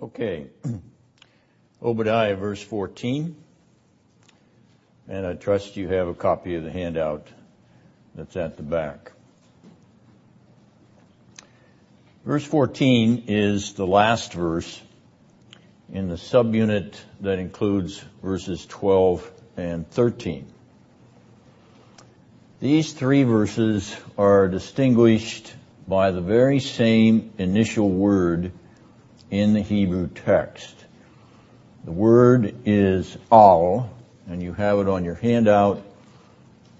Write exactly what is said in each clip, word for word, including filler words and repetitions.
Okay, Obadiah, verse fourteen, and I trust you have a copy of the handout that's at the back. Verse fourteen is the last verse in the subunit that includes verses twelve and thirteen. These three verses are distinguished by the very same initial word in the Hebrew text. The word is al, and you have it on your handout,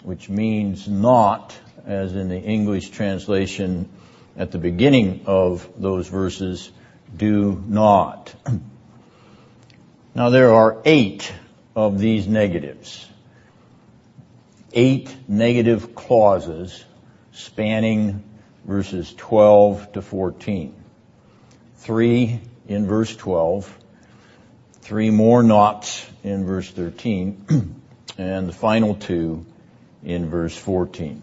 which means not, as in the English translation at the beginning of those verses, do not. Now there are eight of these negatives, eight negative clauses spanning verses twelve to fourteen. Three in verse twelve, three more nots in verse thirteen, and the final two in verse fourteen.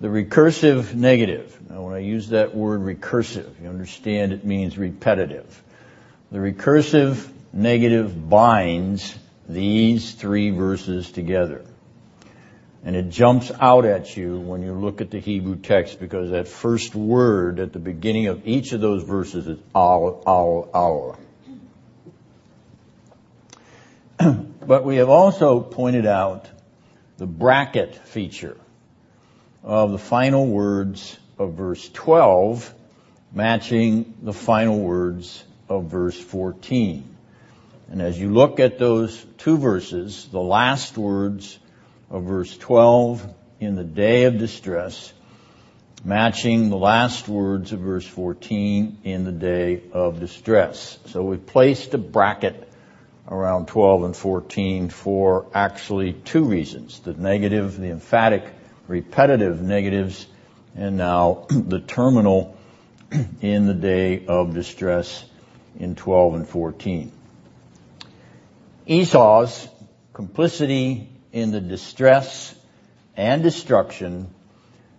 The recursive negative. Now, when I use that word recursive, you understand it means repetitive. The recursive negative binds these three verses together. And it jumps out at you when you look at the Hebrew text, because that first word at the beginning of each of those verses is al, al, al. But we have also pointed out the bracket feature of the final words of verse twelve matching the final words of verse fourteen. And as you look at those two verses, the last words of verse twelve, in the day of distress, matching the last words of verse fourteen, in the day of distress. So we placed a bracket around twelve and fourteen for actually two reasons: the negative, the emphatic, repetitive negatives, and now the terminal in the day of distress in twelve and fourteen. Esau's complicity in the distress and destruction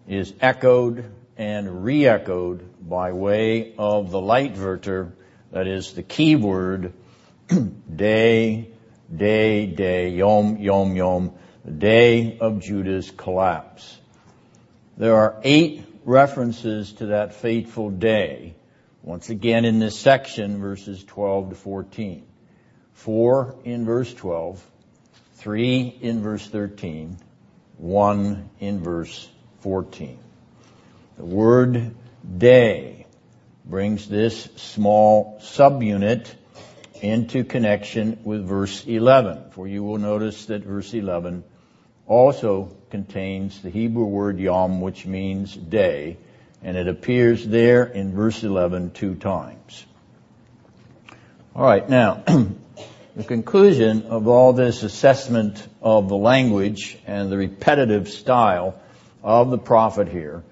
is echoed and re-echoed by way of the leitverter, that is the key word, day, day, day, yom, yom, yom, the day of Judah's collapse. There are eight references to that fateful day, once again in this section, verses twelve to fourteen. Four in verse twelve, three in verse thirteen, one in verse fourteen. The word day brings this small subunit into connection with verse eleven, for you will notice that verse eleven also contains the Hebrew word yom, which means day, and it appears there in verse eleven two times. All right, now, the conclusion of all this assessment of the language and the repetitive style of the prophet here,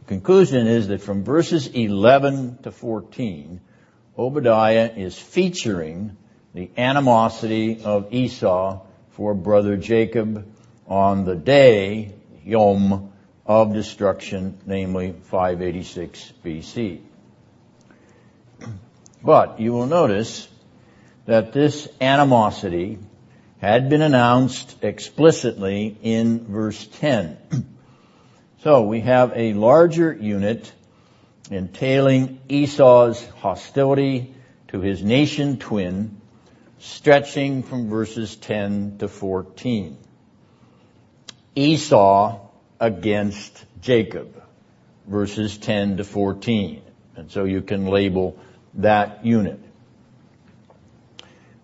the conclusion is that from verses eleven to fourteen, Obadiah is featuring the animosity of Esau for brother Jacob on the day, yom, of destruction, namely five eighty-six B C. But you will notice that this animosity had been announced explicitly in verse ten. So we have a larger unit entailing Esau's hostility to his nation twin, stretching from verses ten to fourteen. Esau against Jacob, verses ten to fourteen. And so you can label that unit.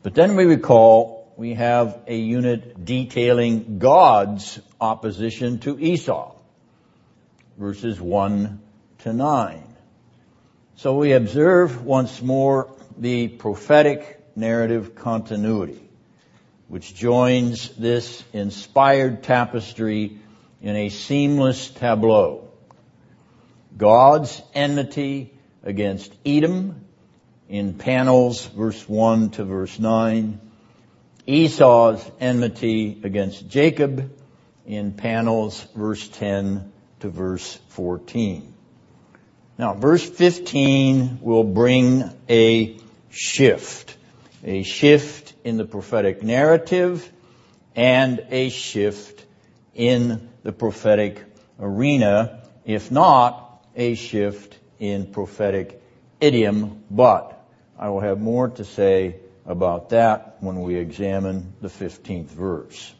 But then we recall we have a unit detailing God's opposition to Esau, verses one to nine. So we observe once more the prophetic narrative continuity, which joins this inspired tapestry in a seamless tableau. God's enmity against Edom, in panels, verse one to verse nine, Esau's enmity against Jacob, in panels, verse ten to verse fourteen. Now, verse fifteen will bring a shift, a shift in the prophetic narrative and a shift in the prophetic arena, if not a shift in prophetic idiom. But I will have more to say about that when we examine the fifteenth verse.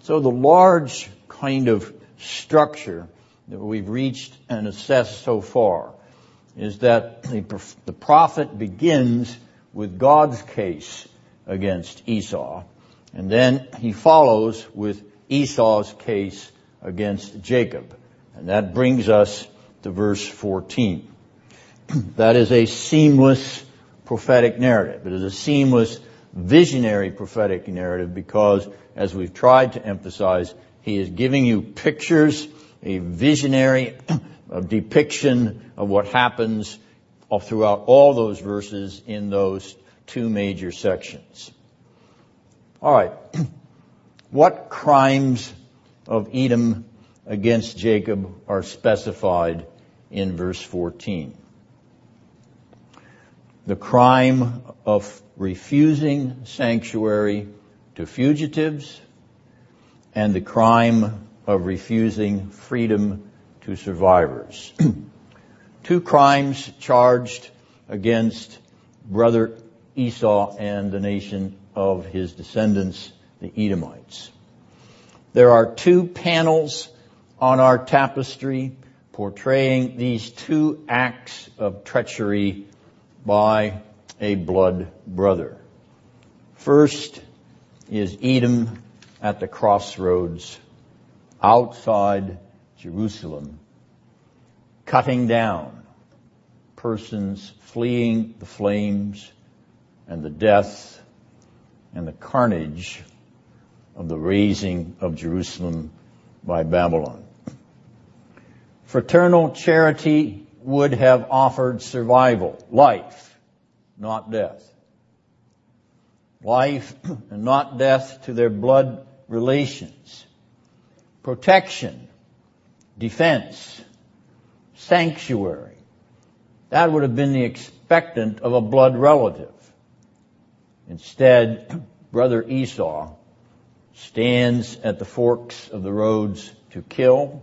So the large kind of structure that we've reached and assessed so far is that the, the prophet begins with God's case against Esau, and then he follows with Esau's case against Jacob. And that brings us to verse fourteen. That is a seamless prophetic narrative. It is a seamless visionary prophetic narrative because, as we've tried to emphasize, he is giving you pictures, a visionary a depiction of what happens throughout all those verses in those two major sections. All right. What crimes of Edom against Jacob are specified in verse fourteen? The crime of refusing sanctuary to fugitives and the crime of refusing freedom to survivors. Two crimes charged against brother Esau and the nation of his descendants, the Edomites. There are two panels on our tapestry portraying these two acts of treachery by a blood brother. First is Edom at the crossroads outside Jerusalem, cutting down persons fleeing the flames and the death and the carnage of the razing of Jerusalem by Babylon. Fraternal charity would have offered survival, life, not death. Life and not death to their blood relations. Protection, defense, sanctuary. That would have been the expectant of a blood relative. Instead, brother Esau stands at the forks of the roads to kill,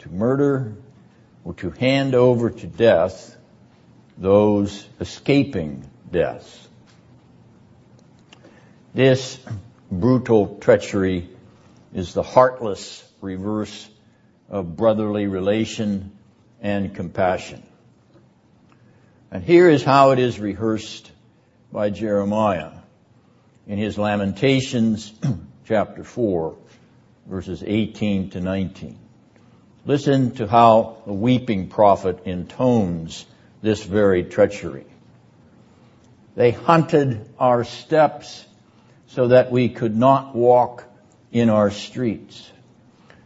to murder, or to hand over to death those escaping death. This brutal treachery is the heartless reverse of brotherly relation and compassion. And here is how it is rehearsed by Jeremiah in his Lamentations, chapter four, verses eighteen to nineteen. Listen to how the weeping prophet intones this very treachery. They hunted our steps so that we could not walk in our streets.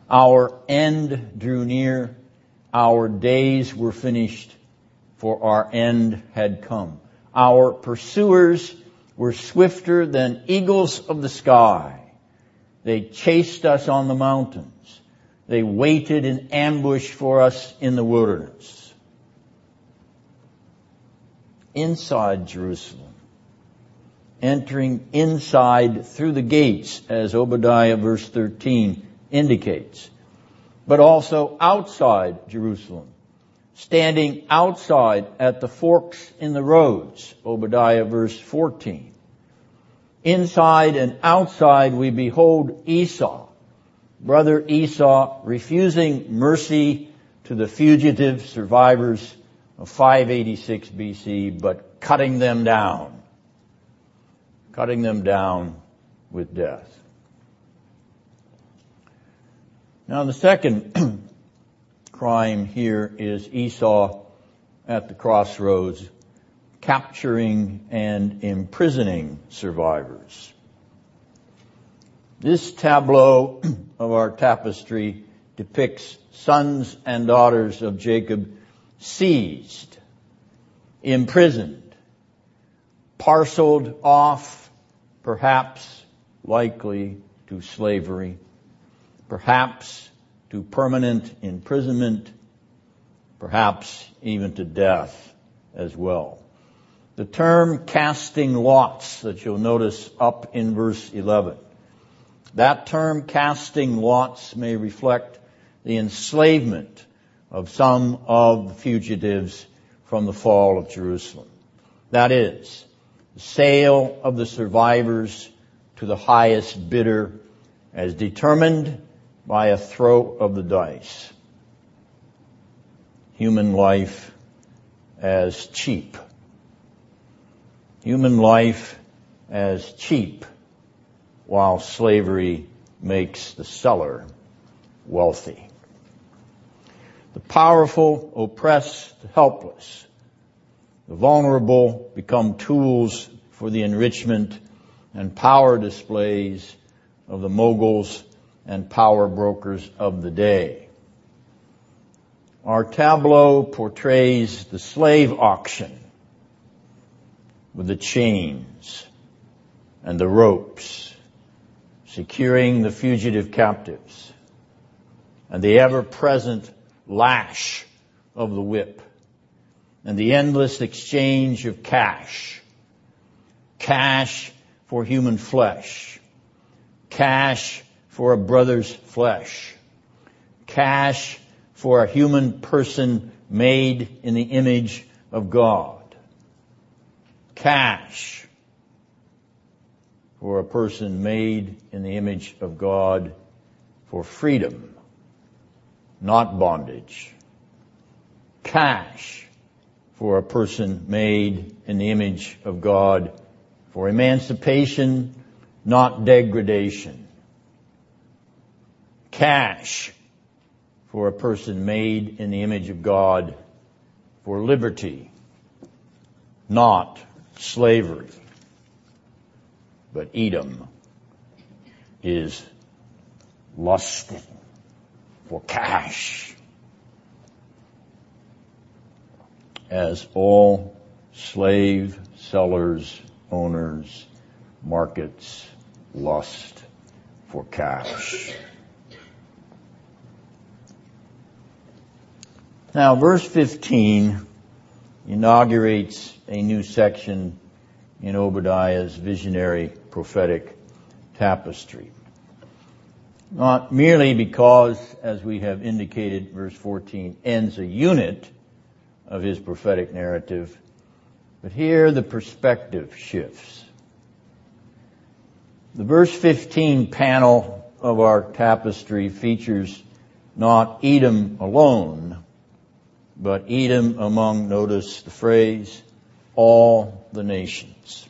Our end drew near, our days were finished, for our end had come. Our pursuers were swifter than eagles of the sky. They chased us on the mountains. They waited in ambush for us in the wilderness. Inside Jerusalem, entering inside through the gates, as Obadiah verse thirteen indicates, but also outside Jerusalem, standing outside at the forks in the roads, Obadiah verse fourteen. Inside and outside we behold Esau, brother Esau, refusing mercy to the fugitive survivors of five eighty-six B C, but cutting them down, cutting them down with death. Now the second crime here is Esau at the crossroads, capturing and imprisoning survivors. This tableau of our tapestry depicts sons and daughters of Jacob seized, imprisoned, parceled off, perhaps likely to slavery, perhaps to permanent imprisonment, perhaps even to death as well. The term casting lots that you'll notice up in verse eleven. That term casting lots may reflect the enslavement of some of the fugitives from the fall of Jerusalem. That is, the sale of the survivors to the highest bidder as determined by a throw of the dice. Human life as cheap. Human life as cheap, while slavery makes the seller wealthy. The powerful oppress the helpless. The vulnerable become tools for the enrichment and power displays of the moguls and power brokers of the day. Our tableau portrays the slave auction with the chains and the ropes, securing the fugitive captives, and the ever-present lash of the whip, and the endless exchange of cash, cash for human flesh, cash for a brother's flesh, cash for a human person made in the image of God. Cash for a person made in the image of God for freedom, not bondage. Cash for a person made in the image of God for emancipation, not degradation. Cash for a person made in the image of God for liberty, not slavery. But Edom is lusting for cash, as all slave sellers, owners, markets lust for cash. Now, verse fifteen inaugurates a new section in Obadiah's visionary prophetic tapestry. Not merely because, as we have indicated, verse fourteen ends a unit of his prophetic narrative, but here the perspective shifts. The verse fifteen panel of our tapestry features not Edom alone, but Edom among, notice the phrase, all the nations.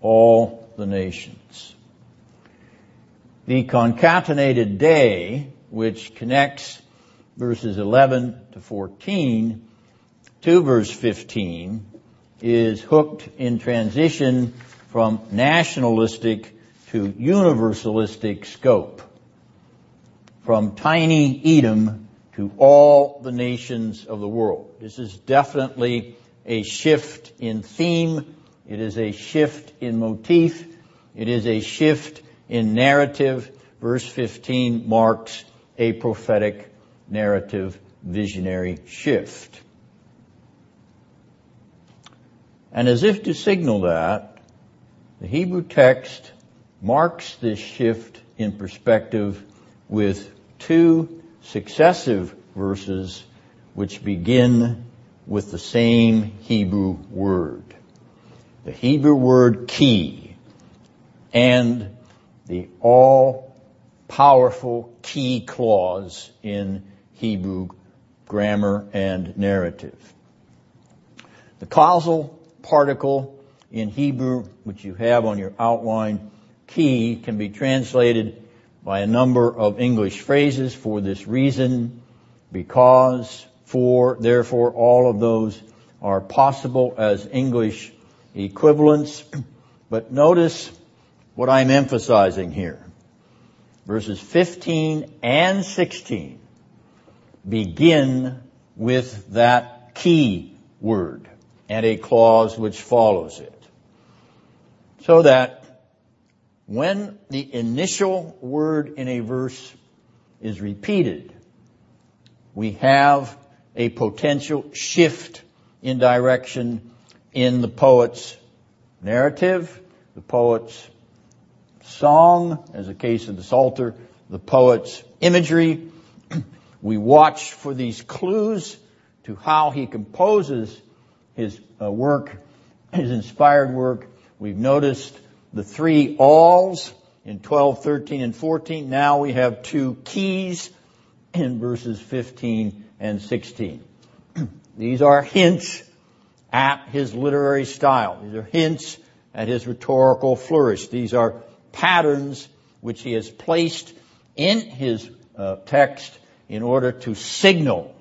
All the nations. The concatenated day, which connects verses eleven to fourteen to verse fifteen, is hooked in transition from nationalistic to universalistic scope. From tiny Edom to all the nations of the world. This is definitely a shift in theme, it is a shift in motif, it is a shift in narrative. Verse fifteen marks a prophetic narrative visionary shift. And as if to signal that, the Hebrew text marks this shift in perspective with two successive verses which begin with the same Hebrew word, the Hebrew word ki, and the all-powerful ki clause in Hebrew grammar and narrative. The causal particle in Hebrew, which you have on your outline, ki, can be translated by a number of English phrases: for this reason, because, for, therefore. All of those are possible as English equivalents. But notice what I'm emphasizing here. Verses fifteen and sixteen begin with that key word and a clause which follows it. So that when the initial word in a verse is repeated, we have a potential shift in direction in the poet's narrative, the poet's song, as a case of the Psalter, the poet's imagery. We watch for these clues to how he composes his uh, work, his inspired work. We've noticed the three alls in twelve, thirteen, and fourteen. Now we have two keys in verses fifteen and sixteen. These are hints at his literary style. These are hints at his rhetorical flourish. These are patterns which he has placed in his uh, text in order to signal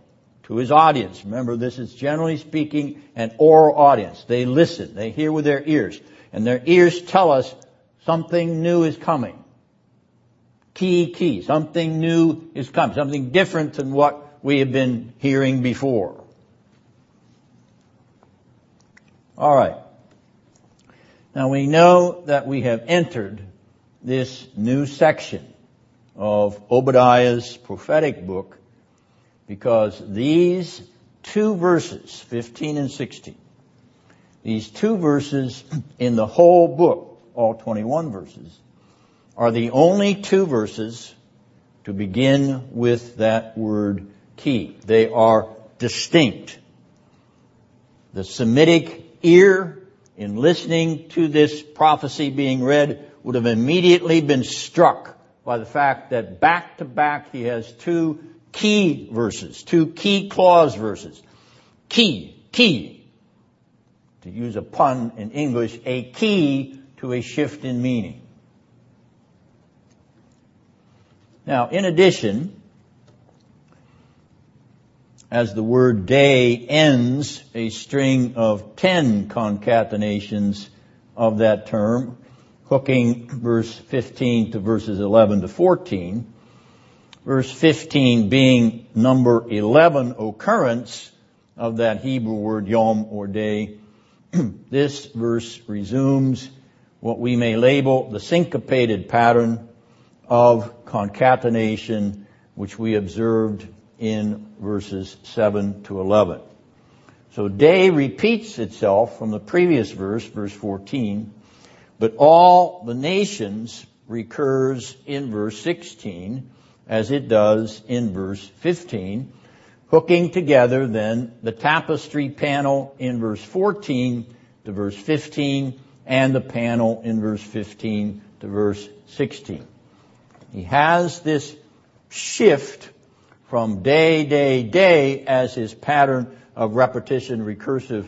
to his audience. Remember, this is generally speaking an oral audience. They listen. They hear with their ears. And their ears tell us something new is coming. Key, key. Something new is coming. Something different than what we have been hearing before. All right. Now we know that we have entered this new section of Obadiah's prophetic book because these two verses, fifteen and sixteen, these two verses in the whole book, all twenty-one verses, are the only two verses to begin with that word key. They are distinct. The Semitic ear, in listening to this prophecy being read, would have immediately been struck by the fact that back to back he has two key verses, two key clause verses. Key, key. To use a pun in English, a key to a shift in meaning. Now, in addition, as the word day ends a string of ten concatenations of that term, hooking verse fifteen to verses eleven to fourteen, verse fifteen being number eleven occurrence of that Hebrew word yom or day, this verse resumes what we may label the syncopated pattern of concatenation which we observed in verses seven to eleven. So day repeats itself from the previous verse, verse fourteen, but all the nations recurs in verse sixteen as it does in verse fifteen, hooking together then the tapestry panel in verse fourteen to verse fifteen and the panel in verse fifteen to verse sixteen. He has this shift from day, day, day as his pattern of repetition, recursive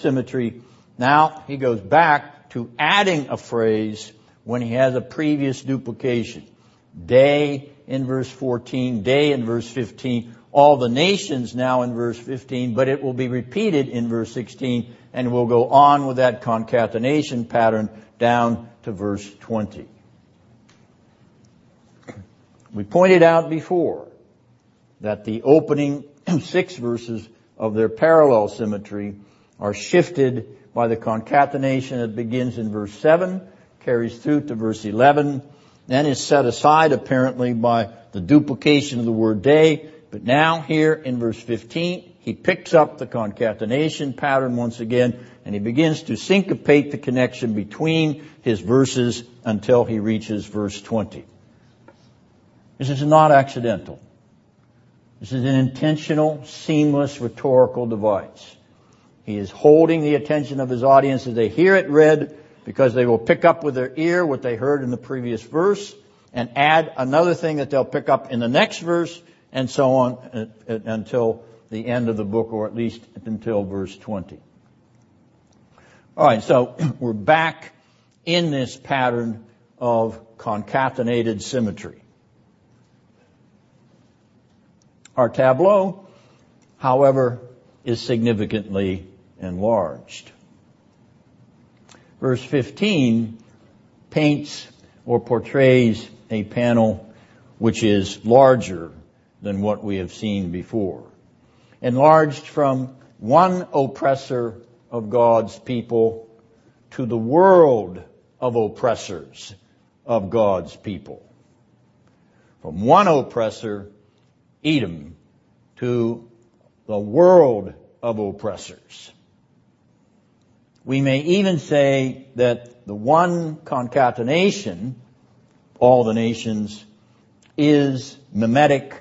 symmetry. Now he goes back to adding a phrase when he has a previous duplication. Day in verse fourteen, day in verse fifteen, all the nations now in verse fifteen, but it will be repeated in verse sixteen and we'll go on with that concatenation pattern down to verse twenty. We pointed out before that the opening six verses of their parallel symmetry are shifted by the concatenation that begins in verse seven, carries through to verse eleven, then is set aside apparently by the duplication of the word day. But now here in verse fifteen, he picks up the concatenation pattern once again, and he begins to syncopate the connection between his verses until he reaches verse twenty. This is not accidental. This is an intentional, seamless, rhetorical device. He is holding the attention of his audience as they hear it read because they will pick up with their ear what they heard in the previous verse and add another thing that they'll pick up in the next verse and so on until the end of the book, or at least until verse twenty. All right, so we're back in this pattern of concatenated symmetry. Our tableau, however, is significantly enlarged. Verse fifteen paints or portrays a panel which is larger than what we have seen before. Enlarged from one oppressor of God's people to the world of oppressors of God's people. From one oppressor, Edom, to the world of oppressors. We may even say that the one concatenation, all the nations, is mimetic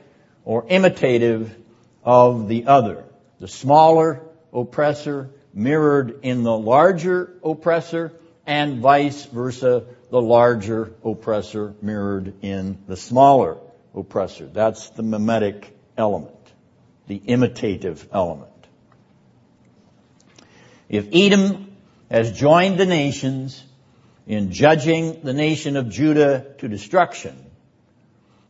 or imitative of the other. The smaller oppressor mirrored in the larger oppressor, and vice versa, the larger oppressor mirrored in the smaller oppressor. That's the mimetic element, the imitative element. If Edom has joined the nations in judging the nation of Judah to destruction,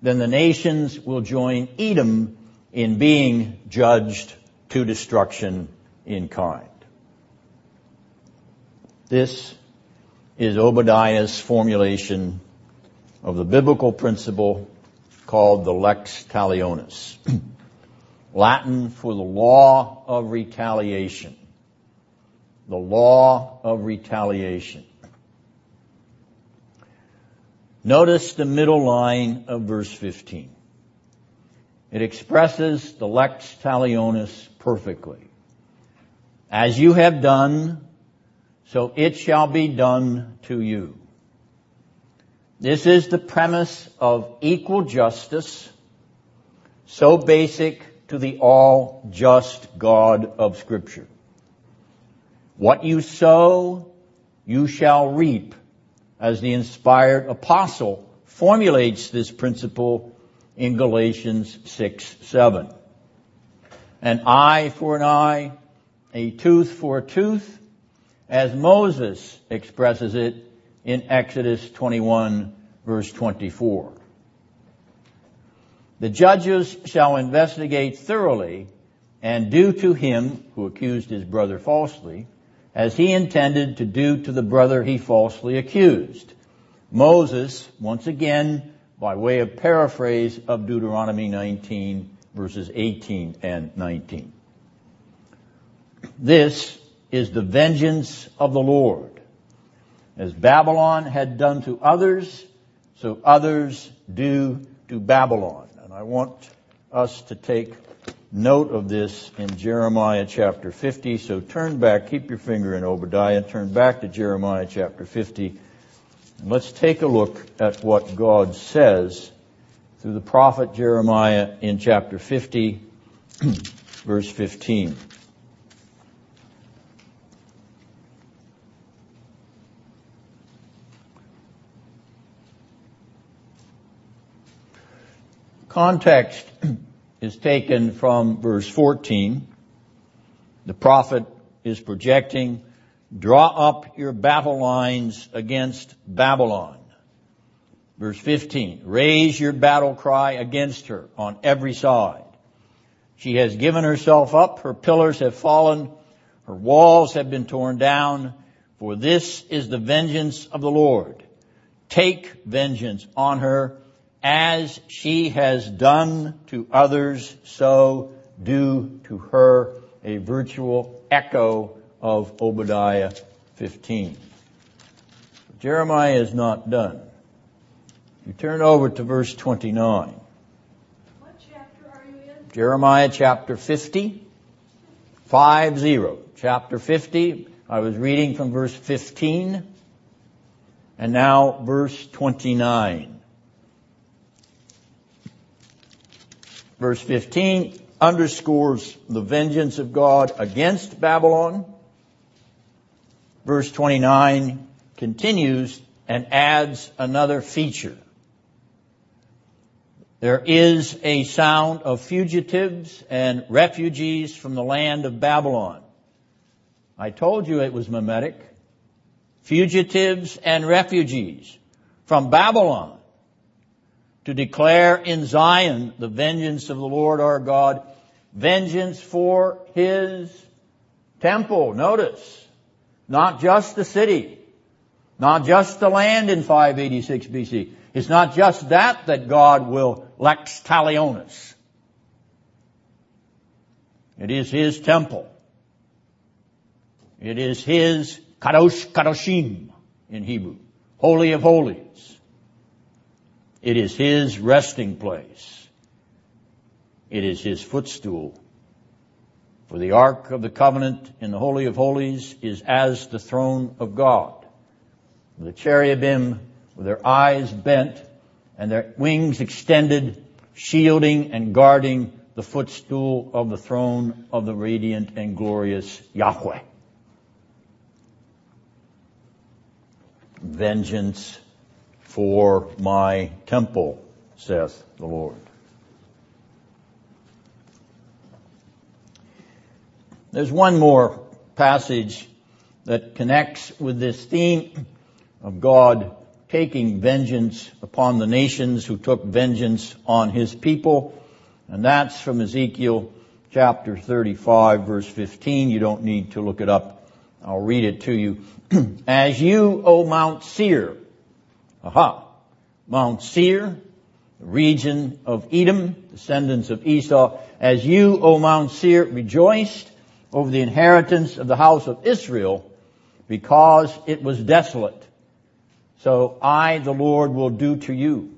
then the nations will join Edom in being judged to destruction in kind. This is Obadiah's formulation of the biblical principle called the lex talionis, Latin for the law of retaliation. The law of retaliation. Notice the middle line of verse fifteen. It expresses the lex talionis perfectly. As you have done, so it shall be done to you. This is the premise of equal justice, so basic to the all-just God of Scripture. What you sow, you shall reap, as the inspired apostle formulates this principle in Galatians six seven. An eye for an eye, a tooth for a tooth, as Moses expresses it in Exodus twenty-one, verse twenty-four. The judges shall investigate thoroughly and do to him who accused his brother falsely, as he intended to do to the brother he falsely accused. Moses, once again, by way of paraphrase of Deuteronomy nineteen, verses eighteen and nineteen. This is the vengeance of the Lord. As Babylon had done to others, so others do to Babylon. And I want us to take note of this in Jeremiah chapter fifty. So turn back, keep your finger in Obadiah, turn back to Jeremiah chapter fifty. And let's take a look at what God says through the prophet Jeremiah in chapter fifty, verse fifteen. Context is taken from verse fourteen. The prophet is projecting, draw up your battle lines against Babylon. Verse fifteen, raise your battle cry against her on every side. She has given herself up, her pillars have fallen, her walls have been torn down, for this is the vengeance of the Lord. Take vengeance on her. As she has done to others, so do to her, a virtual echo of Obadiah fifteen. But Jeremiah is not done. You turn over to verse twenty-nine. What chapter are you in? Jeremiah chapter fifty, five zero. Chapter fifty, I was reading from verse fifteen, and now verse twenty-nine. Verse fifteen underscores the vengeance of God against Babylon. Verse twenty-nine continues and adds another feature. There is a sound of fugitives and refugees from the land of Babylon. I told you it was mimetic. Fugitives and refugees from Babylon, to declare in Zion the vengeance of the Lord our God, vengeance for his temple. Notice, not just the city, not just the land in five eighty-six B C. It's not just that that God will lex talionis. It is his temple. It is his kadosh kadoshim in Hebrew, Holy of Holies. It is his resting place. It is his footstool. For the Ark of the Covenant in the Holy of Holies is as the throne of God. The cherubim, with their eyes bent and their wings extended, shielding and guarding the footstool of the throne of the radiant and glorious Yahweh. Vengeance for my temple, saith the Lord. There's one more passage that connects with this theme of God taking vengeance upon the nations who took vengeance on his people. And that's from Ezekiel chapter thirty-five, verse fifteen. You don't need to look it up. I'll read it to you. As you, O Mount Seir, aha, Mount Seir, the region of Edom, descendants of Esau, as you, O Mount Seir, rejoiced over the inheritance of the house of Israel, because it was desolate. So I, the Lord, will do to you.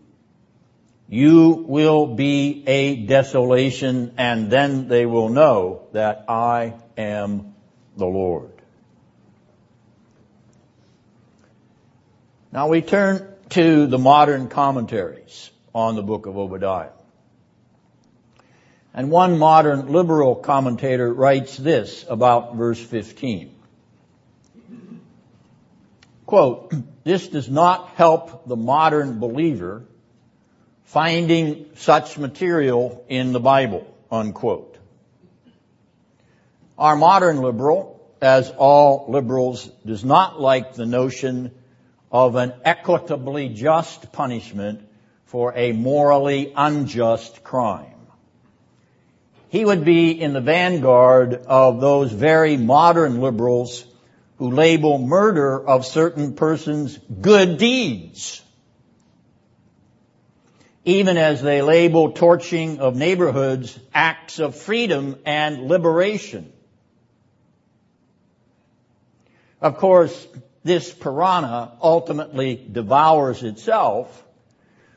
You will be a desolation, and then they will know that I am the Lord. Now we turn to the modern commentaries on the book of Obadiah. And one modern liberal commentator writes this about verse fifteen. Quote, this does not help the modern believer finding such material in the Bible, unquote. Our modern liberal, as all liberals, does not like the notion of an equitably just punishment for a morally unjust crime. He would be in the vanguard of those very modern liberals who label murder of certain persons good deeds, even as they label torching of neighborhoods acts of freedom and liberation. Of course, this piranha ultimately devours itself,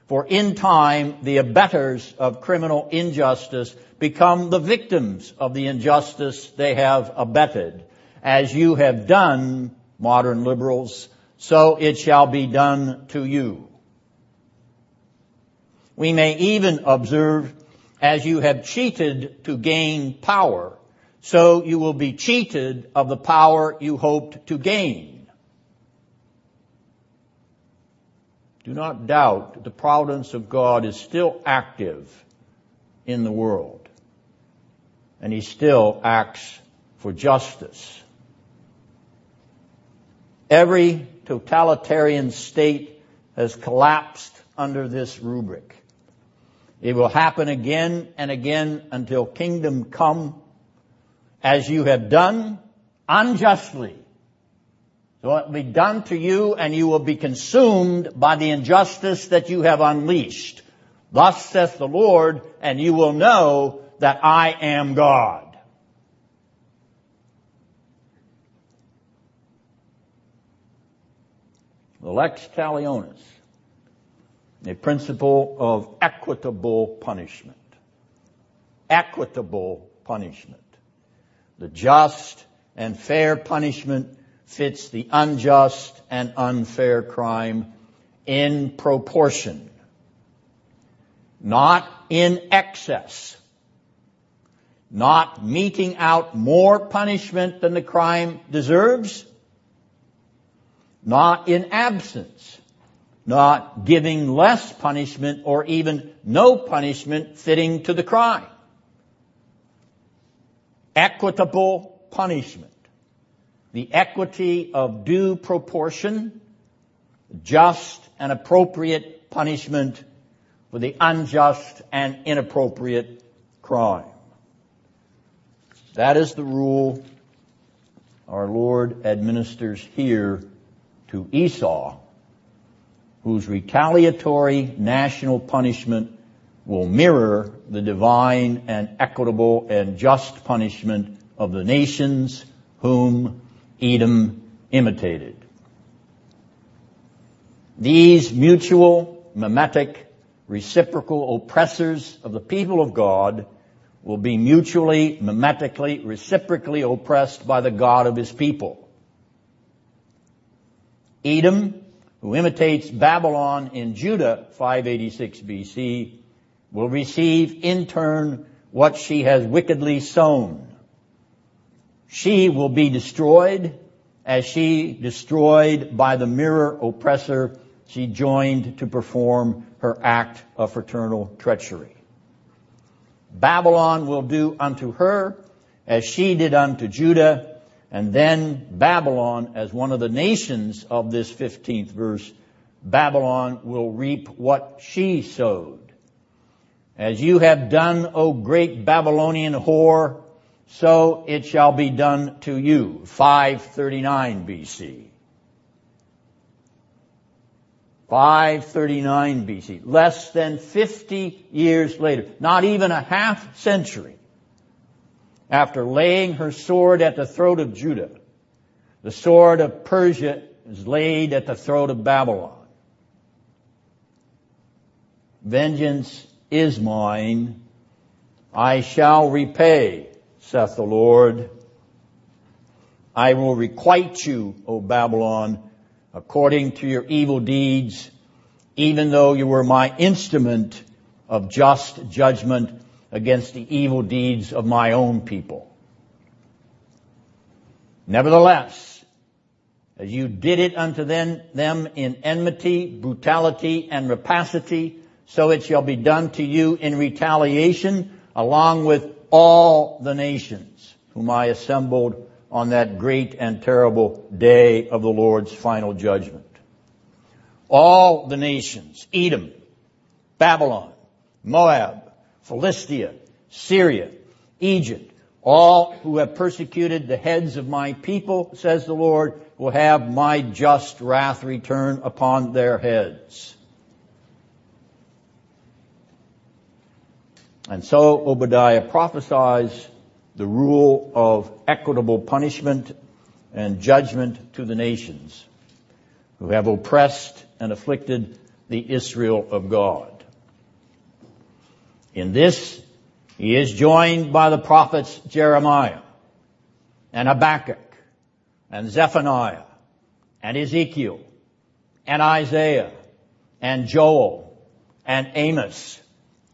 for in time the abettors of criminal injustice become the victims of the injustice they have abetted. As you have done, modern liberals, so it shall be done to you. We may even observe, as you have cheated to gain power, so you will be cheated of the power you hoped to gain. Do not doubt that the providence of God is still active in the world. And he still acts for justice. Every totalitarian state has collapsed under this rubric. It will happen again and again until kingdom come, as you have done unjustly. So it will be done to you, and you will be consumed by the injustice that you have unleashed. Thus saith the Lord, and you will know that I am God. The lex talionis, a principle of equitable punishment. Equitable punishment. The just and fair punishment fits the unjust and unfair crime in proportion, not in excess. Not meting out more punishment than the crime deserves, not in absence, not giving less punishment or even no punishment fitting to the crime. Equitable punishment, the equity of due proportion, just and appropriate punishment for the unjust and inappropriate crime. That is the rule our Lord administers here to Esau, whose retaliatory national punishment will mirror the divine and equitable and just punishment of the nations whom Edom imitated. These mutual, mimetic, reciprocal oppressors of the people of God will be mutually, mimetically, reciprocally oppressed by the God of his people. Edom, who imitates Babylon in Judah, five eighty-six B C, will receive in turn what she has wickedly sown. She will be destroyed as she destroyed by the mirror oppressor she joined to perform her act of fraternal treachery. Babylon will do unto her as she did unto Judah, and then Babylon, as one of the nations of this fifteenth verse, Babylon will reap what she sowed. As you have done, O great Babylonian whore, so it shall be done to you. five thirty-nine B C five thirty-nine B C, less than fifty years later, not even a half century after laying her sword at the throat of Judah, the sword of Persia is laid at the throat of Babylon. Vengeance is mine, I shall repay, saith the Lord. I will requite you, O Babylon, according to your evil deeds, even though you were my instrument of just judgment against the evil deeds of my own people. Nevertheless, as you did it unto them in enmity, brutality, and rapacity, so it shall be done to you in retaliation, along with all the nations whom I assembled on that great and terrible day of the Lord's final judgment. All the nations, Edom, Babylon, Moab, Philistia, Syria, Egypt, all who have persecuted the heads of my people, says the Lord, will have my just wrath return upon their heads. And so Obadiah prophesies the rule of equitable punishment and judgment to the nations who have oppressed and afflicted the Israel of God. In this, he is joined by the prophets Jeremiah and Habakkuk and Zephaniah and Ezekiel and Isaiah and Joel and Amos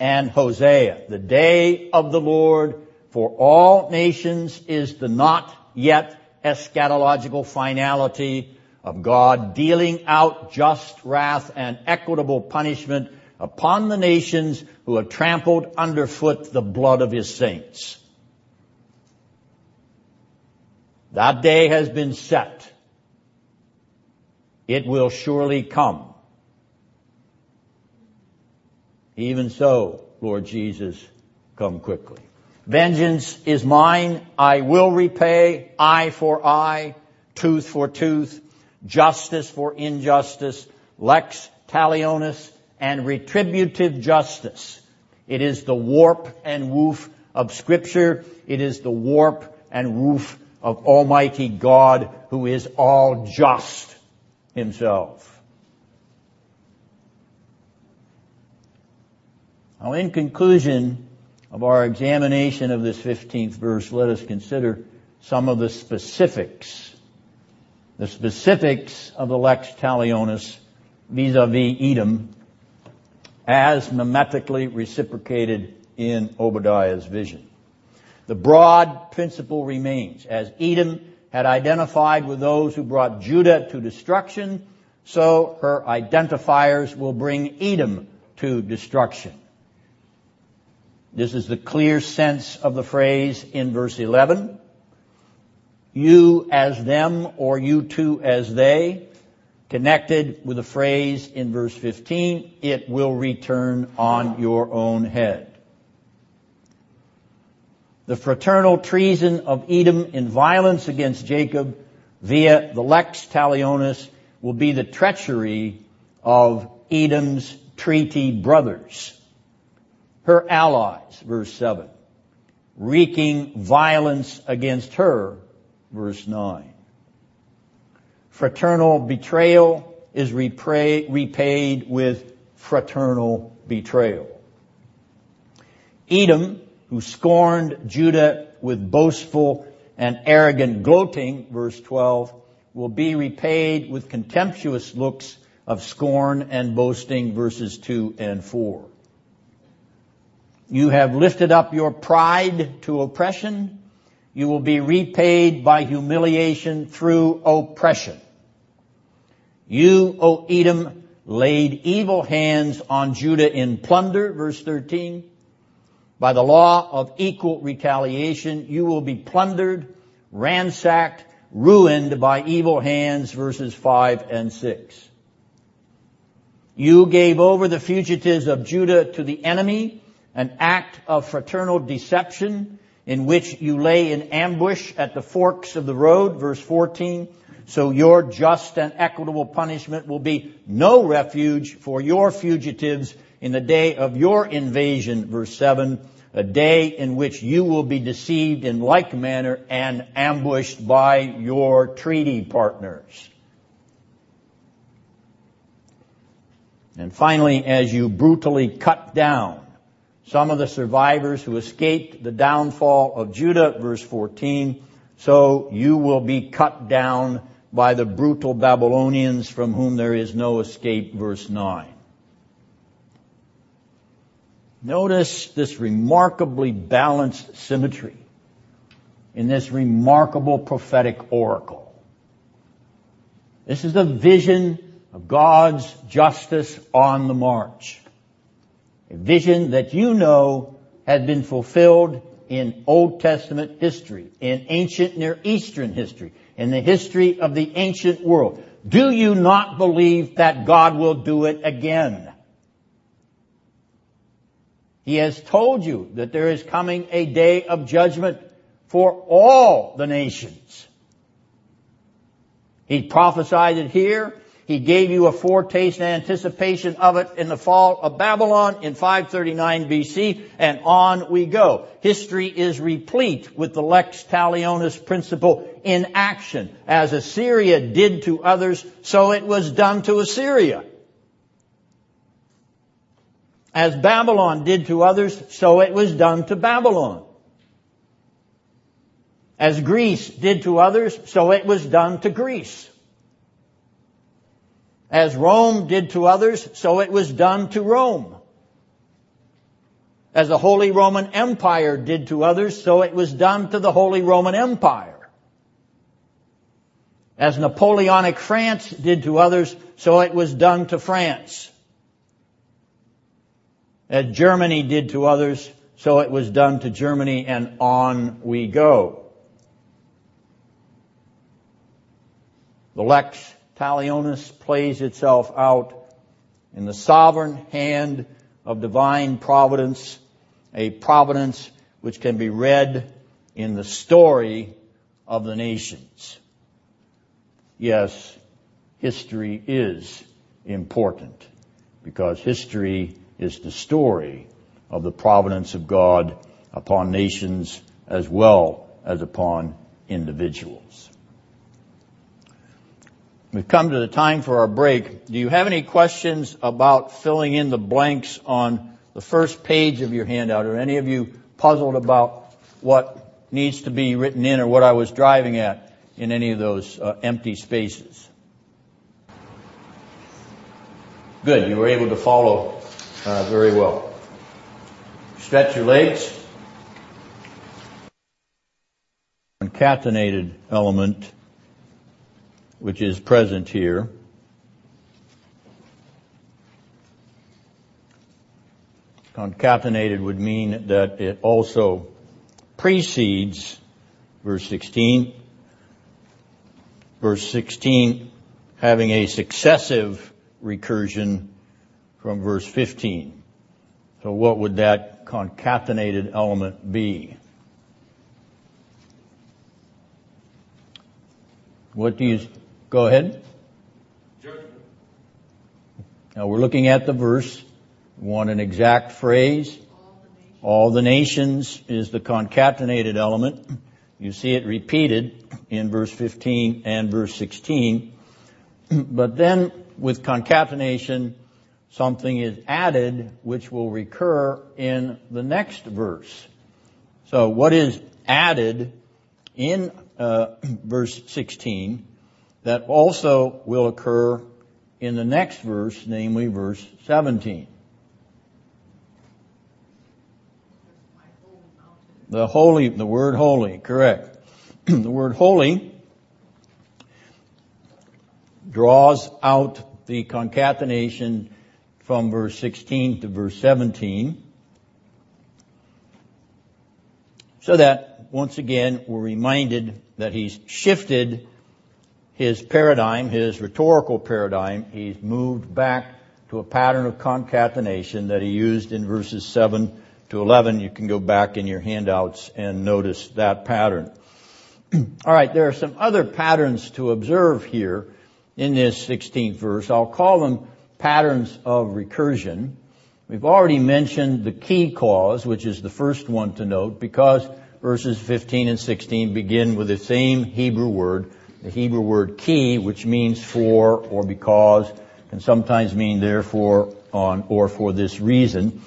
and Hosea. The day of the Lord for all nations is the not yet eschatological finality of God dealing out just wrath and equitable punishment upon the nations who have trampled underfoot the blood of his saints. That day has been set. It will surely come. Even so, Lord Jesus, come quickly. Vengeance is mine, I will repay, eye for eye, tooth for tooth, justice for injustice, lex talionis, and retributive justice. It is the warp and woof of Scripture. It is the warp and woof of Almighty God, who is all just himself. Now, in conclusion of our examination of this fifteenth verse, let us consider some of the specifics, the specifics of the lex talionis vis-a-vis Edom as mimetically reciprocated in Obadiah's vision. The broad principle remains. As Edom had identified with those who brought Judah to destruction, so her identifiers will bring Edom to destruction. This is the clear sense of the phrase in verse eleven. You as them, or you too as they, connected with the phrase in verse fifteen, it will return on your own head. The fraternal treason of Edom in violence against Jacob via the lex talionis will be the treachery of Edom's treaty brothers, her allies, verse seven, wreaking violence against her, verse nine. Fraternal betrayal is repra- repaid with fraternal betrayal. Edom who scorned Judah with boastful and arrogant gloating, verse twelve, will be repaid with contemptuous looks of scorn and boasting, verses two and four. You have lifted up your pride to oppression. You will be repaid by humiliation through oppression. You, O Edom, laid evil hands on Judah in plunder, verse thirteen. By the law of equal retaliation, you will be plundered, ransacked, ruined by evil hands, verses five and six. You gave over the fugitives of Judah to the enemy, an act of fraternal deception in which you lay in ambush at the forks of the road, verse fourteen. So your just and equitable punishment will be no refuge for your fugitives in the day of your invasion, verse seven, a day in which you will be deceived in like manner and ambushed by your treaty partners. And finally, as you brutally cut down some of the survivors who escaped the downfall of Judah, verse fourteen, so you will be cut down by the brutal Babylonians from whom there is no escape, verse nine. Notice this remarkably balanced symmetry in this remarkable prophetic oracle. This is the vision of God's justice on the march. A vision that you know has been fulfilled in Old Testament history, in ancient Near Eastern history, in the history of the ancient world. Do you not believe that God will do it again? He has told you that there is coming a day of judgment for all the nations. He prophesied it here. He gave you a foretaste and anticipation of it in the fall of Babylon in five thirty-nine B C, and on we go. History is replete with the lex talionis principle in action. As Assyria did to others, so it was done to Assyria. As Babylon did to others, so it was done to Babylon. As Greece did to others, so it was done to Greece. As Rome did to others, so it was done to Rome. As the Holy Roman Empire did to others, so it was done to the Holy Roman Empire. As Napoleonic France did to others, so it was done to France. As Germany did to others, so it was done to Germany, and on we go. The lex talionis plays itself out in the sovereign hand of divine providence, a providence which can be read in the story of the nations. Yes, history is important because history is the story of the providence of God upon nations as well as upon individuals. We've come to the time for our break. Do you have any questions about filling in the blanks on the first page of your handout? Are any of you puzzled about what needs to be written in or what I was driving at in any of those uh, empty spaces? Good, you were able to follow uh, very well. Stretch your legs. Concatenated element, which is present here. Concatenated would mean that it also precedes verse sixteen. Verse sixteen having a successive recursion from verse fifteen. So what would that concatenated element be? What do you... Go ahead. Judgment. Now we're looking at the verse. We want an exact phrase. All the nations is the concatenated element. You see it repeated in verse fifteen and verse sixteen. But then with concatenation, something is added which will recur in the next verse. So what is added in uh, verse sixteen that also will occur in the next verse, namely verse seventeen. The holy, the word holy, correct. The word holy draws out the concatenation from verse sixteen to verse seventeen, so that once again we're reminded that he's shifted his paradigm, his rhetorical paradigm. He's moved back to a pattern of concatenation that he used in verses seven to eleven. You can go back in your handouts and notice that pattern. All right, there are some other patterns to observe here in this sixteenth verse. I'll call them patterns of recursion. We've already mentioned the key cause, which is the first one to note, because verses fifteen and sixteen begin with the same Hebrew word, the Hebrew word ki, which means for or because, can sometimes mean therefore, on, or for this reason.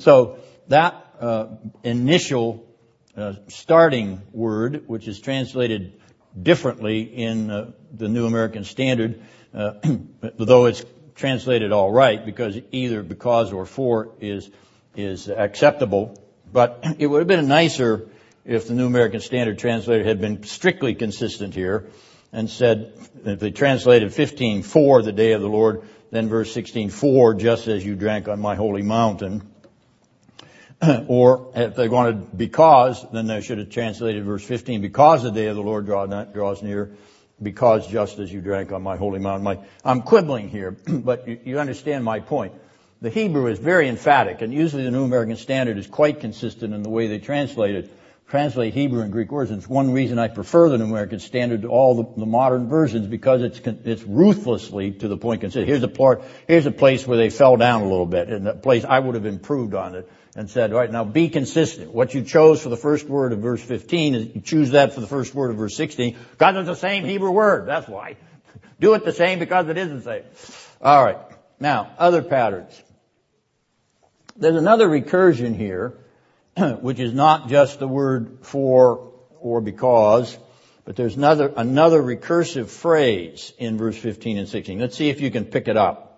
So that uh, initial Uh, starting word, which is translated differently in uh, the New American Standard, uh, though it's translated all right, because either because or for is is acceptable. But it would have been nicer if the New American Standard translator had been strictly consistent here and said, if they translated fifteen for the day of the Lord, then verse sixteen for just as you drank on my holy mountain. Or if they wanted because, then they should have translated verse fifteen, because the day of the Lord draws near, because just as you drank on my holy mountain. My, I'm quibbling here, but you, you understand my point. The Hebrew is very emphatic, and usually the New American Standard is quite consistent in the way they translate it, translate Hebrew and Greek words. It's one reason I prefer the New American Standard to all the, the modern versions, because it's it's ruthlessly to the point. Consider here's a part, here's a place where they fell down a little bit, and a place I would have improved on it. And said, all right, now be consistent. What you chose for the first word of verse fifteen, is you choose that for the first word of verse sixteen, because it's the same Hebrew word, that's why. Do it the same because it is the same. All right, now, other patterns. There's another recursion here, which is not just the word for or because, but there's another another recursive phrase in verse fifteen and sixteen. Let's see if you can pick it up.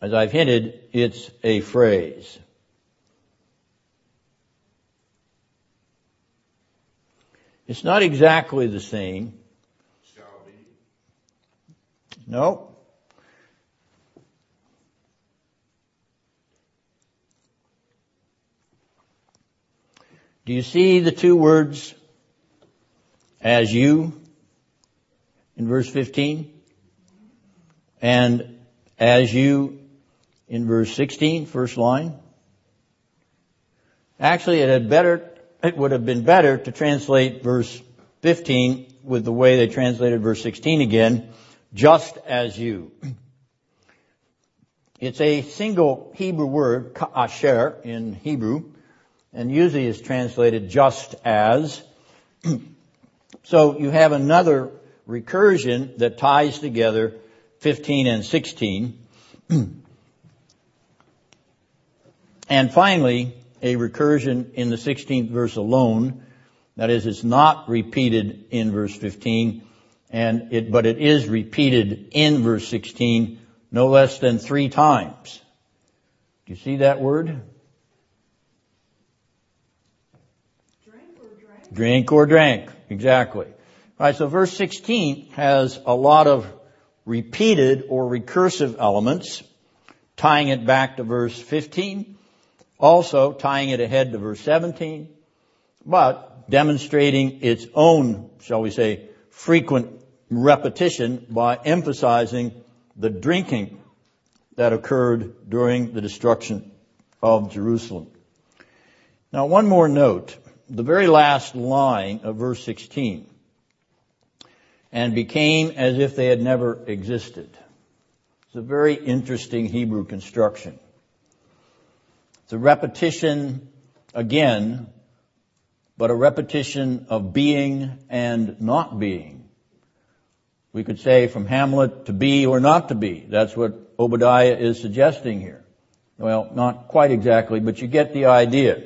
As I've hinted, it's a phrase. It's not exactly the same. Shall be. No. Do you see the two words as you in verse fifteen and as you in verse sixteen, first line? Actually, it had better, it would have been better to translate verse fifteen with the way they translated verse sixteen again, just as you. It's a single Hebrew word, ka'asher in Hebrew, and usually is translated just as. So you have another recursion that ties together fifteen and sixteen. And finally, a recursion in the sixteenth verse alone. That is, it's not repeated in verse fifteen, and it, but it is repeated in verse sixteen no less than three times. Do you see that word? Drink or drank. Drink or drank, exactly. All right, so verse sixteen has a lot of repeated or recursive elements, tying it back to verse fifteen. Also tying it ahead to verse seventeen, but demonstrating its own, shall we say, frequent repetition by emphasizing the drinking that occurred during the destruction of Jerusalem. Now, one more note. The very last line of verse sixteen, and became as if they had never existed. It's a very interesting Hebrew construction. It's a repetition again, but a repetition of being and not being. We could say from Hamlet, to be or not to be. That's what Obadiah is suggesting here. Well, not quite exactly, but you get the idea.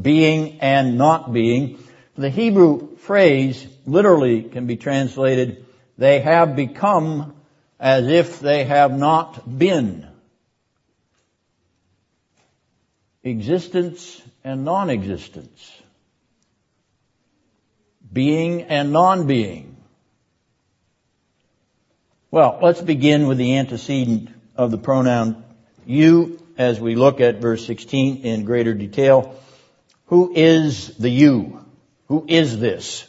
Being and not being. The Hebrew phrase literally can be translated, they have become as if they have not been. Existence and non-existence. Being and non-being. Well, let's begin with the antecedent of the pronoun you as we look at verse sixteen in greater detail. Who is the you? Who is this?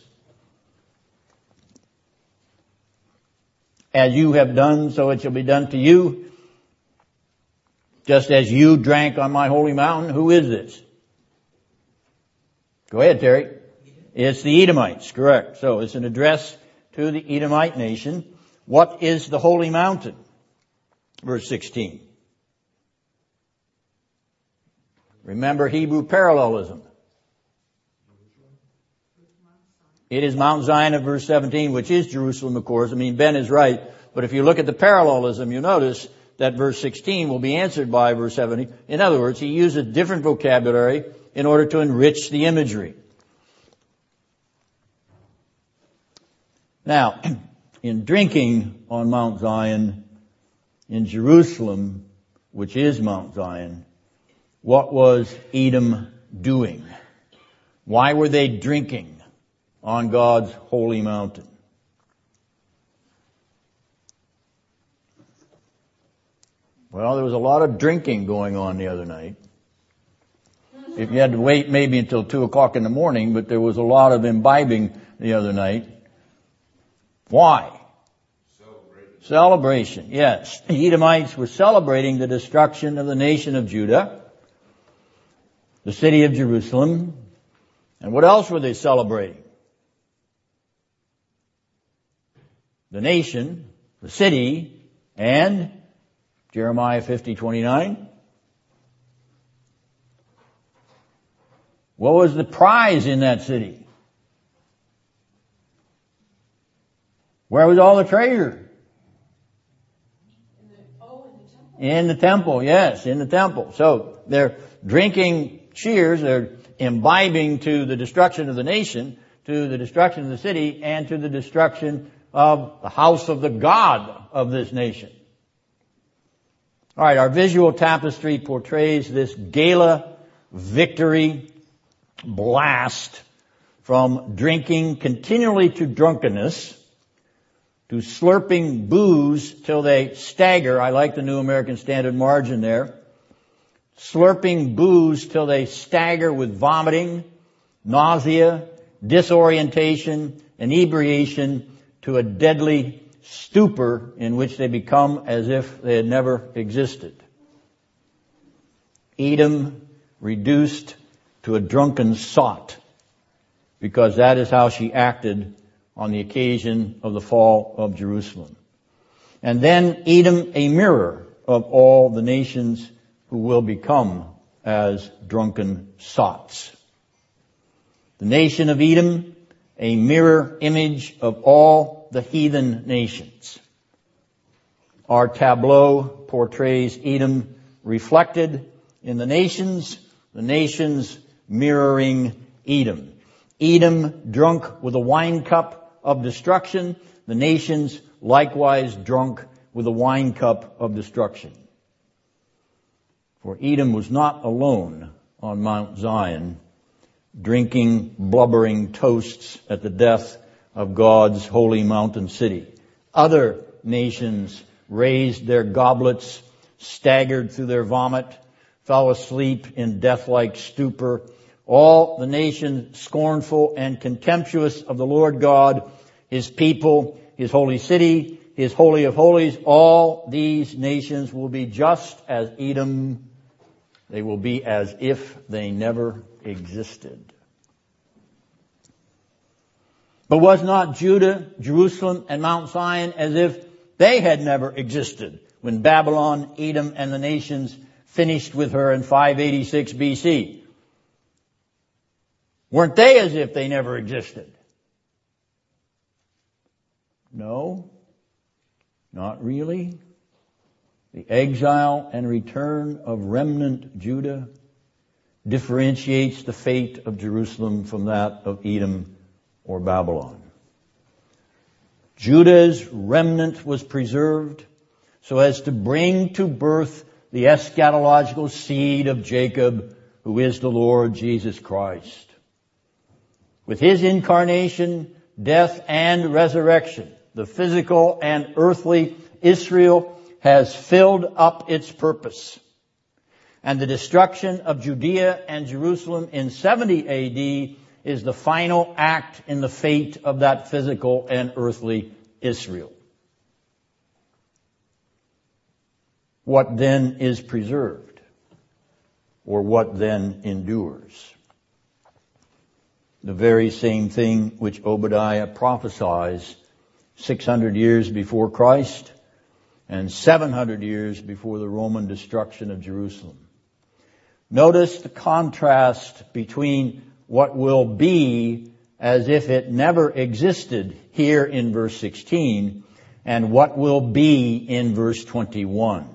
As you have done, so it shall be done to you. Just as you drank on my holy mountain, who is this? Go ahead, Terry. It's the Edomites, correct. So it's an address to the Edomite nation. What is the holy mountain? Verse sixteen. Remember Hebrew parallelism. It is Mount Zion of verse seventeen, which is Jerusalem, of course. I mean, Ben is right. But if you look at the parallelism, you notice that verse sixteen will be answered by verse seventeen. In other words, he used a different vocabulary in order to enrich the imagery. Now, in drinking on Mount Zion, in Jerusalem, which is Mount Zion, what was Edom doing? Why were they drinking on God's holy mountain? Well, there was a lot of drinking going on the other night. If you had to wait maybe until two o'clock in the morning, but there was a lot of imbibing the other night. Why? Celebration. Celebration, yes. The Edomites were celebrating the destruction of the nation of Judah, the city of Jerusalem. And what else were they celebrating? The nation, the city, and Jeremiah fifty twenty-nine. What was the prize in that city? Where was all the treasure? In the, oh, in the temple. In the temple, yes, in the temple. So they're drinking cheers, they're imbibing to the destruction of the nation, to the destruction of the city, and to the destruction of the house of the God of this nation. All right, our visual tapestry portrays this gala victory blast from drinking continually to drunkenness, to slurping booze till they stagger. I like the New American Standard margin there. Slurping booze till they stagger with vomiting, nausea, disorientation, inebriation, to a deadly stupor in which they become as if they had never existed. Edom reduced to a drunken sot, because that is how she acted on the occasion of the fall of Jerusalem. And then Edom, a mirror of all the nations who will become as drunken sots. The nation of Edom, a mirror image of all the heathen nations. Our tableau portrays Edom reflected in the nations, the nations mirroring Edom. Edom drunk with a wine cup of destruction, the nations likewise drunk with a wine cup of destruction. For Edom was not alone on Mount Zion, drinking blubbering toasts at the death of God's holy mountain city. Other nations raised their goblets, staggered through their vomit, fell asleep in death-like stupor. All the nations scornful and contemptuous of the Lord God, His people, His holy city, His holy of holies, all these nations will be just as Edom. They will be as if they never existed. But was not Judah, Jerusalem, and Mount Zion as if they had never existed when Babylon, Edom, and the nations finished with her in five eighty-six B C? Weren't they as if they never existed? No, not really. The exile and return of remnant Judah differentiates the fate of Jerusalem from that of Edom or Babylon. Judah's remnant was preserved so as to bring to birth the eschatological seed of Jacob, who is the Lord Jesus Christ. With his incarnation, death, and resurrection, the physical and earthly Israel has filled up its purpose. And the destruction of Judea and Jerusalem in seventy A D is the final act in the fate of that physical and earthly Israel. What then is preserved? Or what then endures? The very same thing which Obadiah prophesies six hundred years before Christ and seven hundred years before the Roman destruction of Jerusalem. Notice the contrast between what will be as if it never existed here in verse sixteen and what will be in verse twenty-one.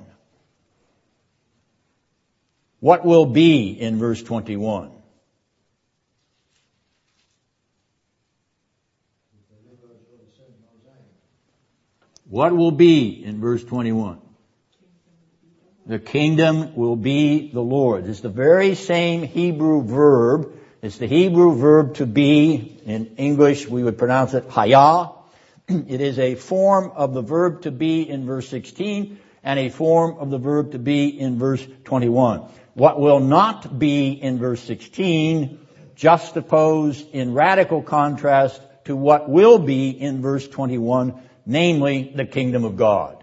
What will be in verse twenty-one? What will be in verse twenty-one? The kingdom will be the Lord's. It's the very same Hebrew verb. It's the Hebrew verb to be. In English, we would pronounce it haya. It is a form of the verb to be in verse sixteen and a form of the verb to be in verse twenty-one. What will not be in verse sixteen, juxtaposed in radical contrast to what will be in verse twenty-one, namely the kingdom of God.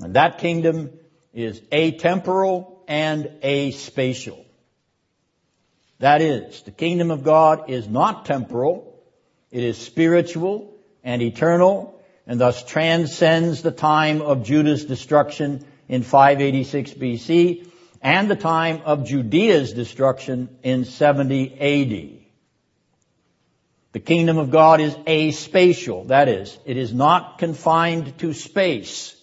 And that kingdom is atemporal and aspatial. That is, the kingdom of God is not temporal, it is spiritual and eternal, and thus transcends the time of Judah's destruction in five eighty-six B C and the time of Judea's destruction in seventy A D. The kingdom of God is aspatial, that is, it is not confined to space.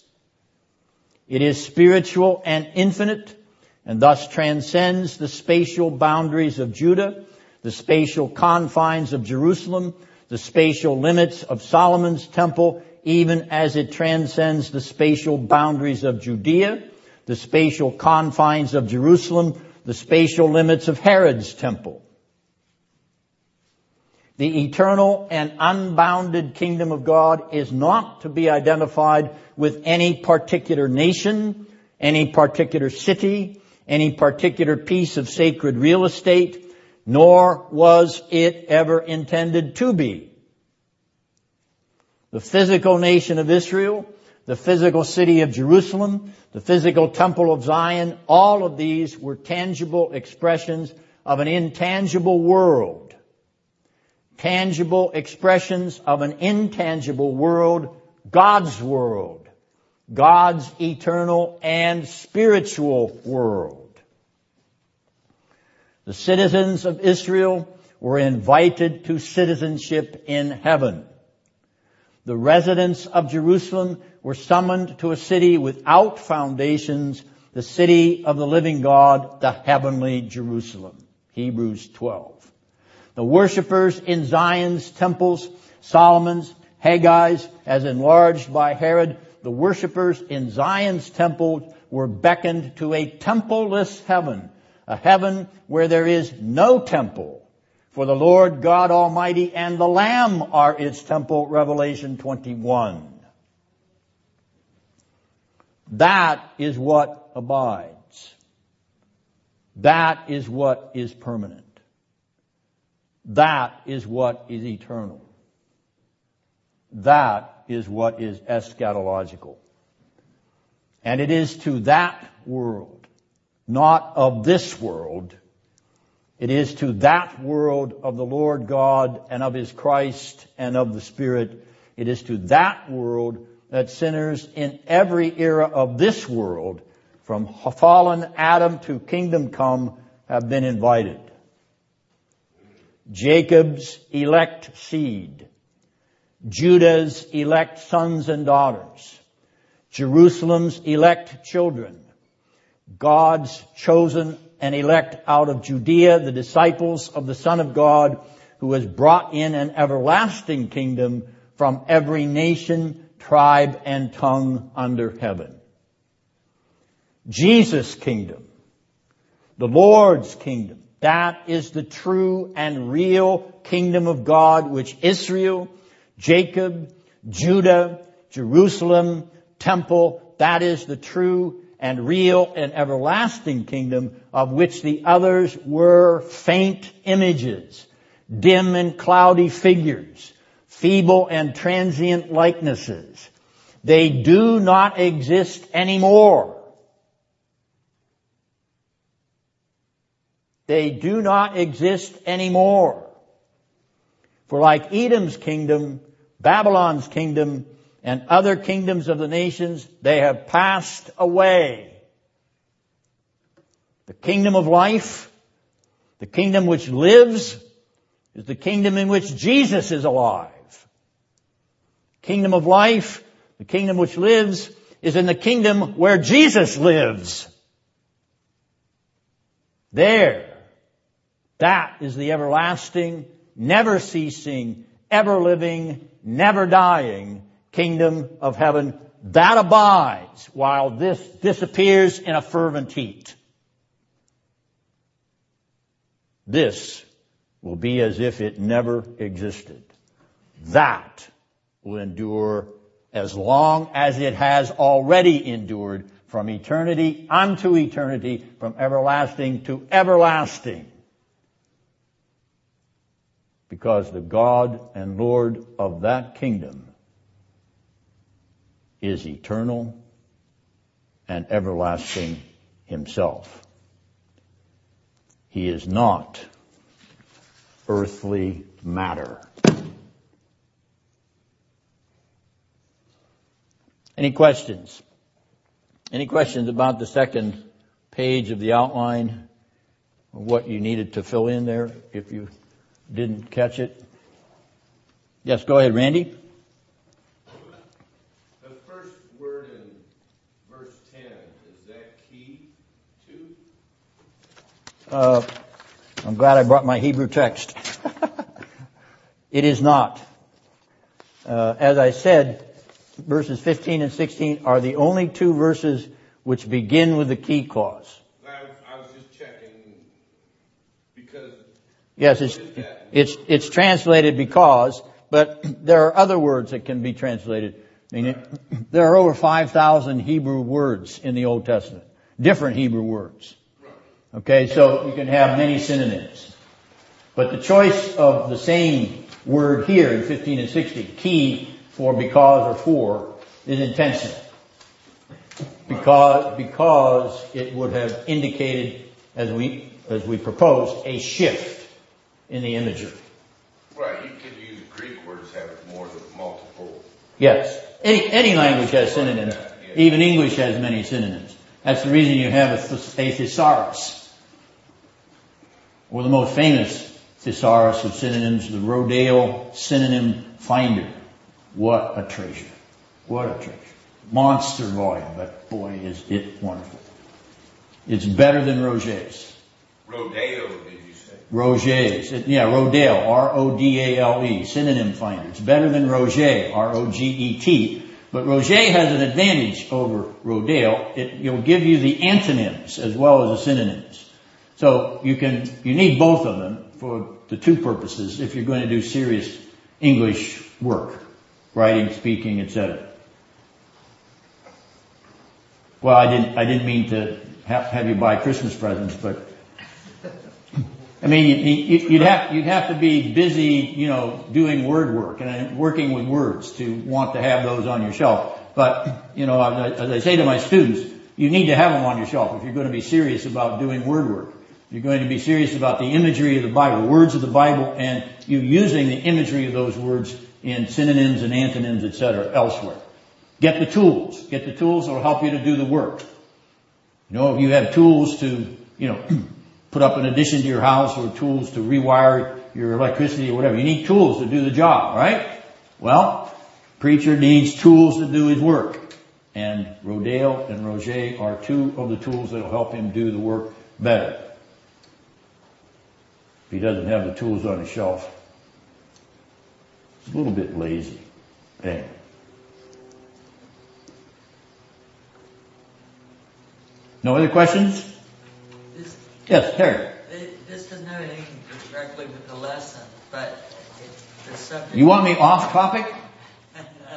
It is spiritual and infinite, and thus transcends the spatial boundaries of Judah, the spatial confines of Jerusalem, the spatial limits of Solomon's temple, even as it transcends the spatial boundaries of Judea, the spatial confines of Jerusalem, the spatial limits of Herod's temple. The eternal and unbounded kingdom of God is not to be identified with any particular nation, any particular city, any particular piece of sacred real estate, nor was it ever intended to be. The physical nation of Israel, the physical city of Jerusalem, the physical temple of Zion, all of these were tangible expressions of an intangible world. Tangible expressions of an intangible world, God's world, God's eternal and spiritual world. The citizens of Israel were invited to citizenship in heaven. The residents of Jerusalem were summoned to a city without foundations, the city of the living God, the heavenly Jerusalem. Hebrews twelve. The worshippers in Zion's temples, Solomon's, Haggai's, as enlarged by Herod, the worshippers in Zion's temple were beckoned to a templeless heaven, a heaven where there is no temple. For the Lord God Almighty and the Lamb are its temple, Revelation twenty-one. That is what abides. That is what is permanent. That is what is eternal. That is what is eschatological. And it is to that world, not of this world. It is to that world of the Lord God and of His Christ and of the Spirit. It is to that world that sinners in every era of this world, from fallen Adam to kingdom come, have been invited. Jacob's elect seed, Judah's elect sons and daughters, Jerusalem's elect children, God's chosen and elect out of Judea, the disciples of the Son of God, who has brought in an everlasting kingdom from every nation, tribe, and tongue under heaven. Jesus' kingdom, the Lord's kingdom, that is the true and real kingdom of God, which Israel, Jacob, Judah, Jerusalem, temple, that is the true and real and everlasting kingdom, of which the others were faint images, dim and cloudy figures, feeble and transient likenesses. They do not exist anymore. They do not exist anymore. For like Edom's kingdom, Babylon's kingdom, and other kingdoms of the nations, they have passed away. The kingdom of life, the kingdom which lives, is the kingdom in which Jesus is alive. Kingdom of life, the kingdom which lives, is in the kingdom where Jesus lives. There. That is the everlasting, never-ceasing, ever-living, never-dying kingdom of heaven that abides while this disappears in a fervent heat. This will be as if it never existed. That will endure as long as it has already endured, from eternity unto eternity, from everlasting to everlasting. Because the God and Lord of that kingdom is eternal and everlasting himself. He is not earthly matter. Any questions? Any questions about the second page of the outline, or what you needed to fill in there if you didn't catch it? Yes, go ahead, Randy. The first word in verse ten, is that key to? Uh, I'm glad I brought my Hebrew text. It is not. Uh, as I said, verses fifteen and sixteen are the only two verses which begin with the key clause. I was just checking because... Yes, it's, it's, it's translated because, but there are other words that can be translated. I mean, it, there are over five thousand Hebrew words in the Old Testament. Different Hebrew words. Okay, so you can have many synonyms. But the choice of the same word here in fifteen and sixteen, key for because or for, is intentional. Because, because it would have indicated, as we, as we proposed, a shift in the imagery. Right, you could use Greek words have more than multiple. Yes, any any language has synonyms. Even English has many synonyms. That's the reason you have a, a thesaurus. Or the most famous thesaurus of synonyms, the Rodale Synonym Finder. What a treasure. What a treasure. Monster volume, but boy is it wonderful. It's better than Roget's. Rodale, did you say? Roget's. Yeah, Rodale, R O D A L E, Synonym Finder. It's better than Roget, R O G E T. But Roget has an advantage over Rodale. It, it'll give you the antonyms as well as the synonyms. So you can, you need both of them for the two purposes if you're going to do serious English work. Writing, speaking, et cetera. Well, I didn't. I didn't mean to have, have you buy Christmas presents, but I mean, you, you, you'd have you'd have to be busy, you know, doing word work and working with words to want to have those on your shelf. But you know, as I, as I say to my students, you need to have them on your shelf if you're going to be serious about doing word work. You're going to be serious about the imagery of the Bible, words of the Bible, and you using the imagery of those words in synonyms and antonyms, et cetera, elsewhere. Get the tools. Get the tools that will help you to do the work. You know, if you have tools to, you know, put up an addition to your house or tools to rewire your electricity or whatever, you need tools to do the job, right? Well, preacher needs tools to do his work. And Rodale and Roget are two of the tools that will help him do the work better. If he doesn't have the tools on his shelf, it's a little bit lazy. Anyway. No other questions? This, yes, Terry. This doesn't have anything directly with the lesson, but it, the subject... You want me off topic?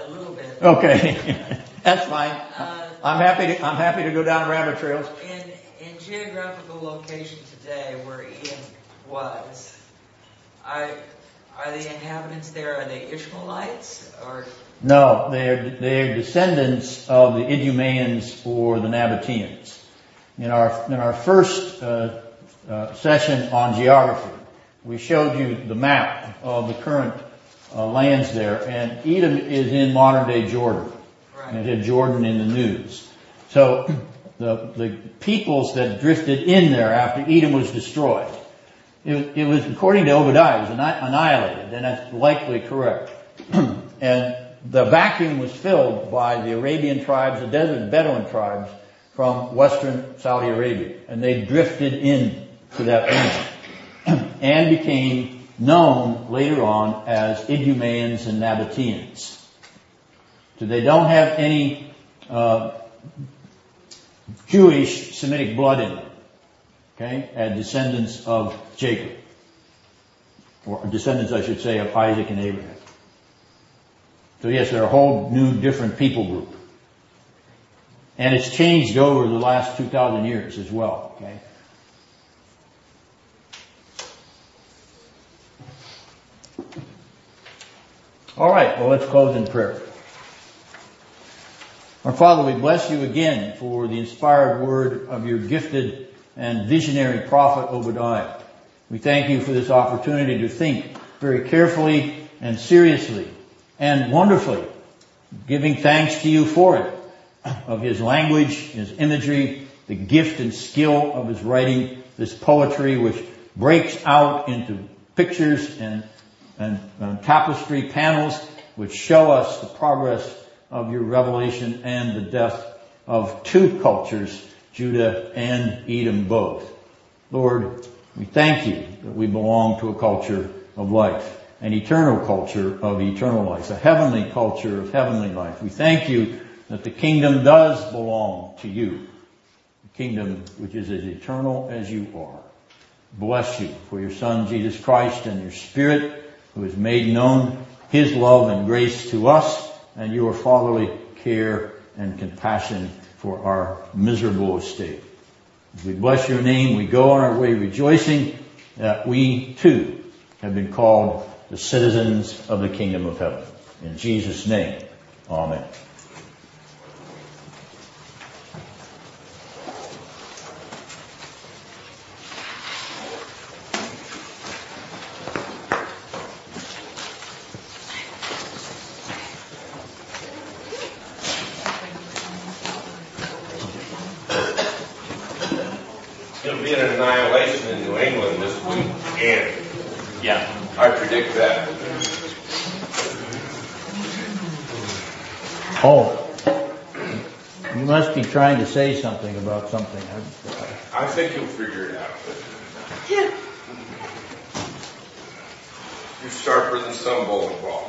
A little bit. Okay. That's fine. Uh, I'm happy to, I'm happy to go down rabbit trails. In, in geographical location today where Ian was, are, are the inhabitants there, are they Ishmaelites? Or? No, they're, they're descendants of the Idumeans or the Nabataeans. In our, in our first uh, uh, session on geography, we showed you the map of the current uh, lands there, and Edom is in modern-day Jordan. And it had Jordan in the news. So the the peoples that drifted in there after Edom was destroyed, it, it was, according to Obadiah, it was annihilated, and that's likely correct. And the vacuum was filled by the Arabian tribes, the desert Bedouin tribes from western Saudi Arabia, and they drifted in to that region and became known later on as Idumeans and Nabataeans. So they don't have any uh, Jewish Semitic blood in them, okay, as descendants of Jacob, or descendants, I should say, of Isaac and Abraham. So yes, they're a whole new, different people group, and it's changed over the last two thousand years as well. Okay. All right. Well, let's close in prayer. Our Father, we bless you again for the inspired word of your gifted and visionary prophet Obadiah. We thank you for this opportunity to think very carefully and seriously and wonderfully, giving thanks to you for it, of his language, his imagery, the gift and skill of his writing, this poetry which breaks out into pictures and, and, and tapestry panels which show us the progress of your revelation and the death of two cultures, Judah and Edom both. Lord, we thank you that we belong to a culture of life, an eternal culture of eternal life, a heavenly culture of heavenly life. We thank you that the kingdom does belong to you, the kingdom which is as eternal as you are. Bless you for your Son, Jesus Christ, and your Spirit, who has made known his love and grace to us, and your fatherly care and compassion for our miserable estate. We bless your name. We go on our way rejoicing that we too have been called the citizens of the kingdom of heaven. In Jesus' name, amen. Trying to say something about something. I think you'll figure it out. Yeah. You're sharper than some bowling ball.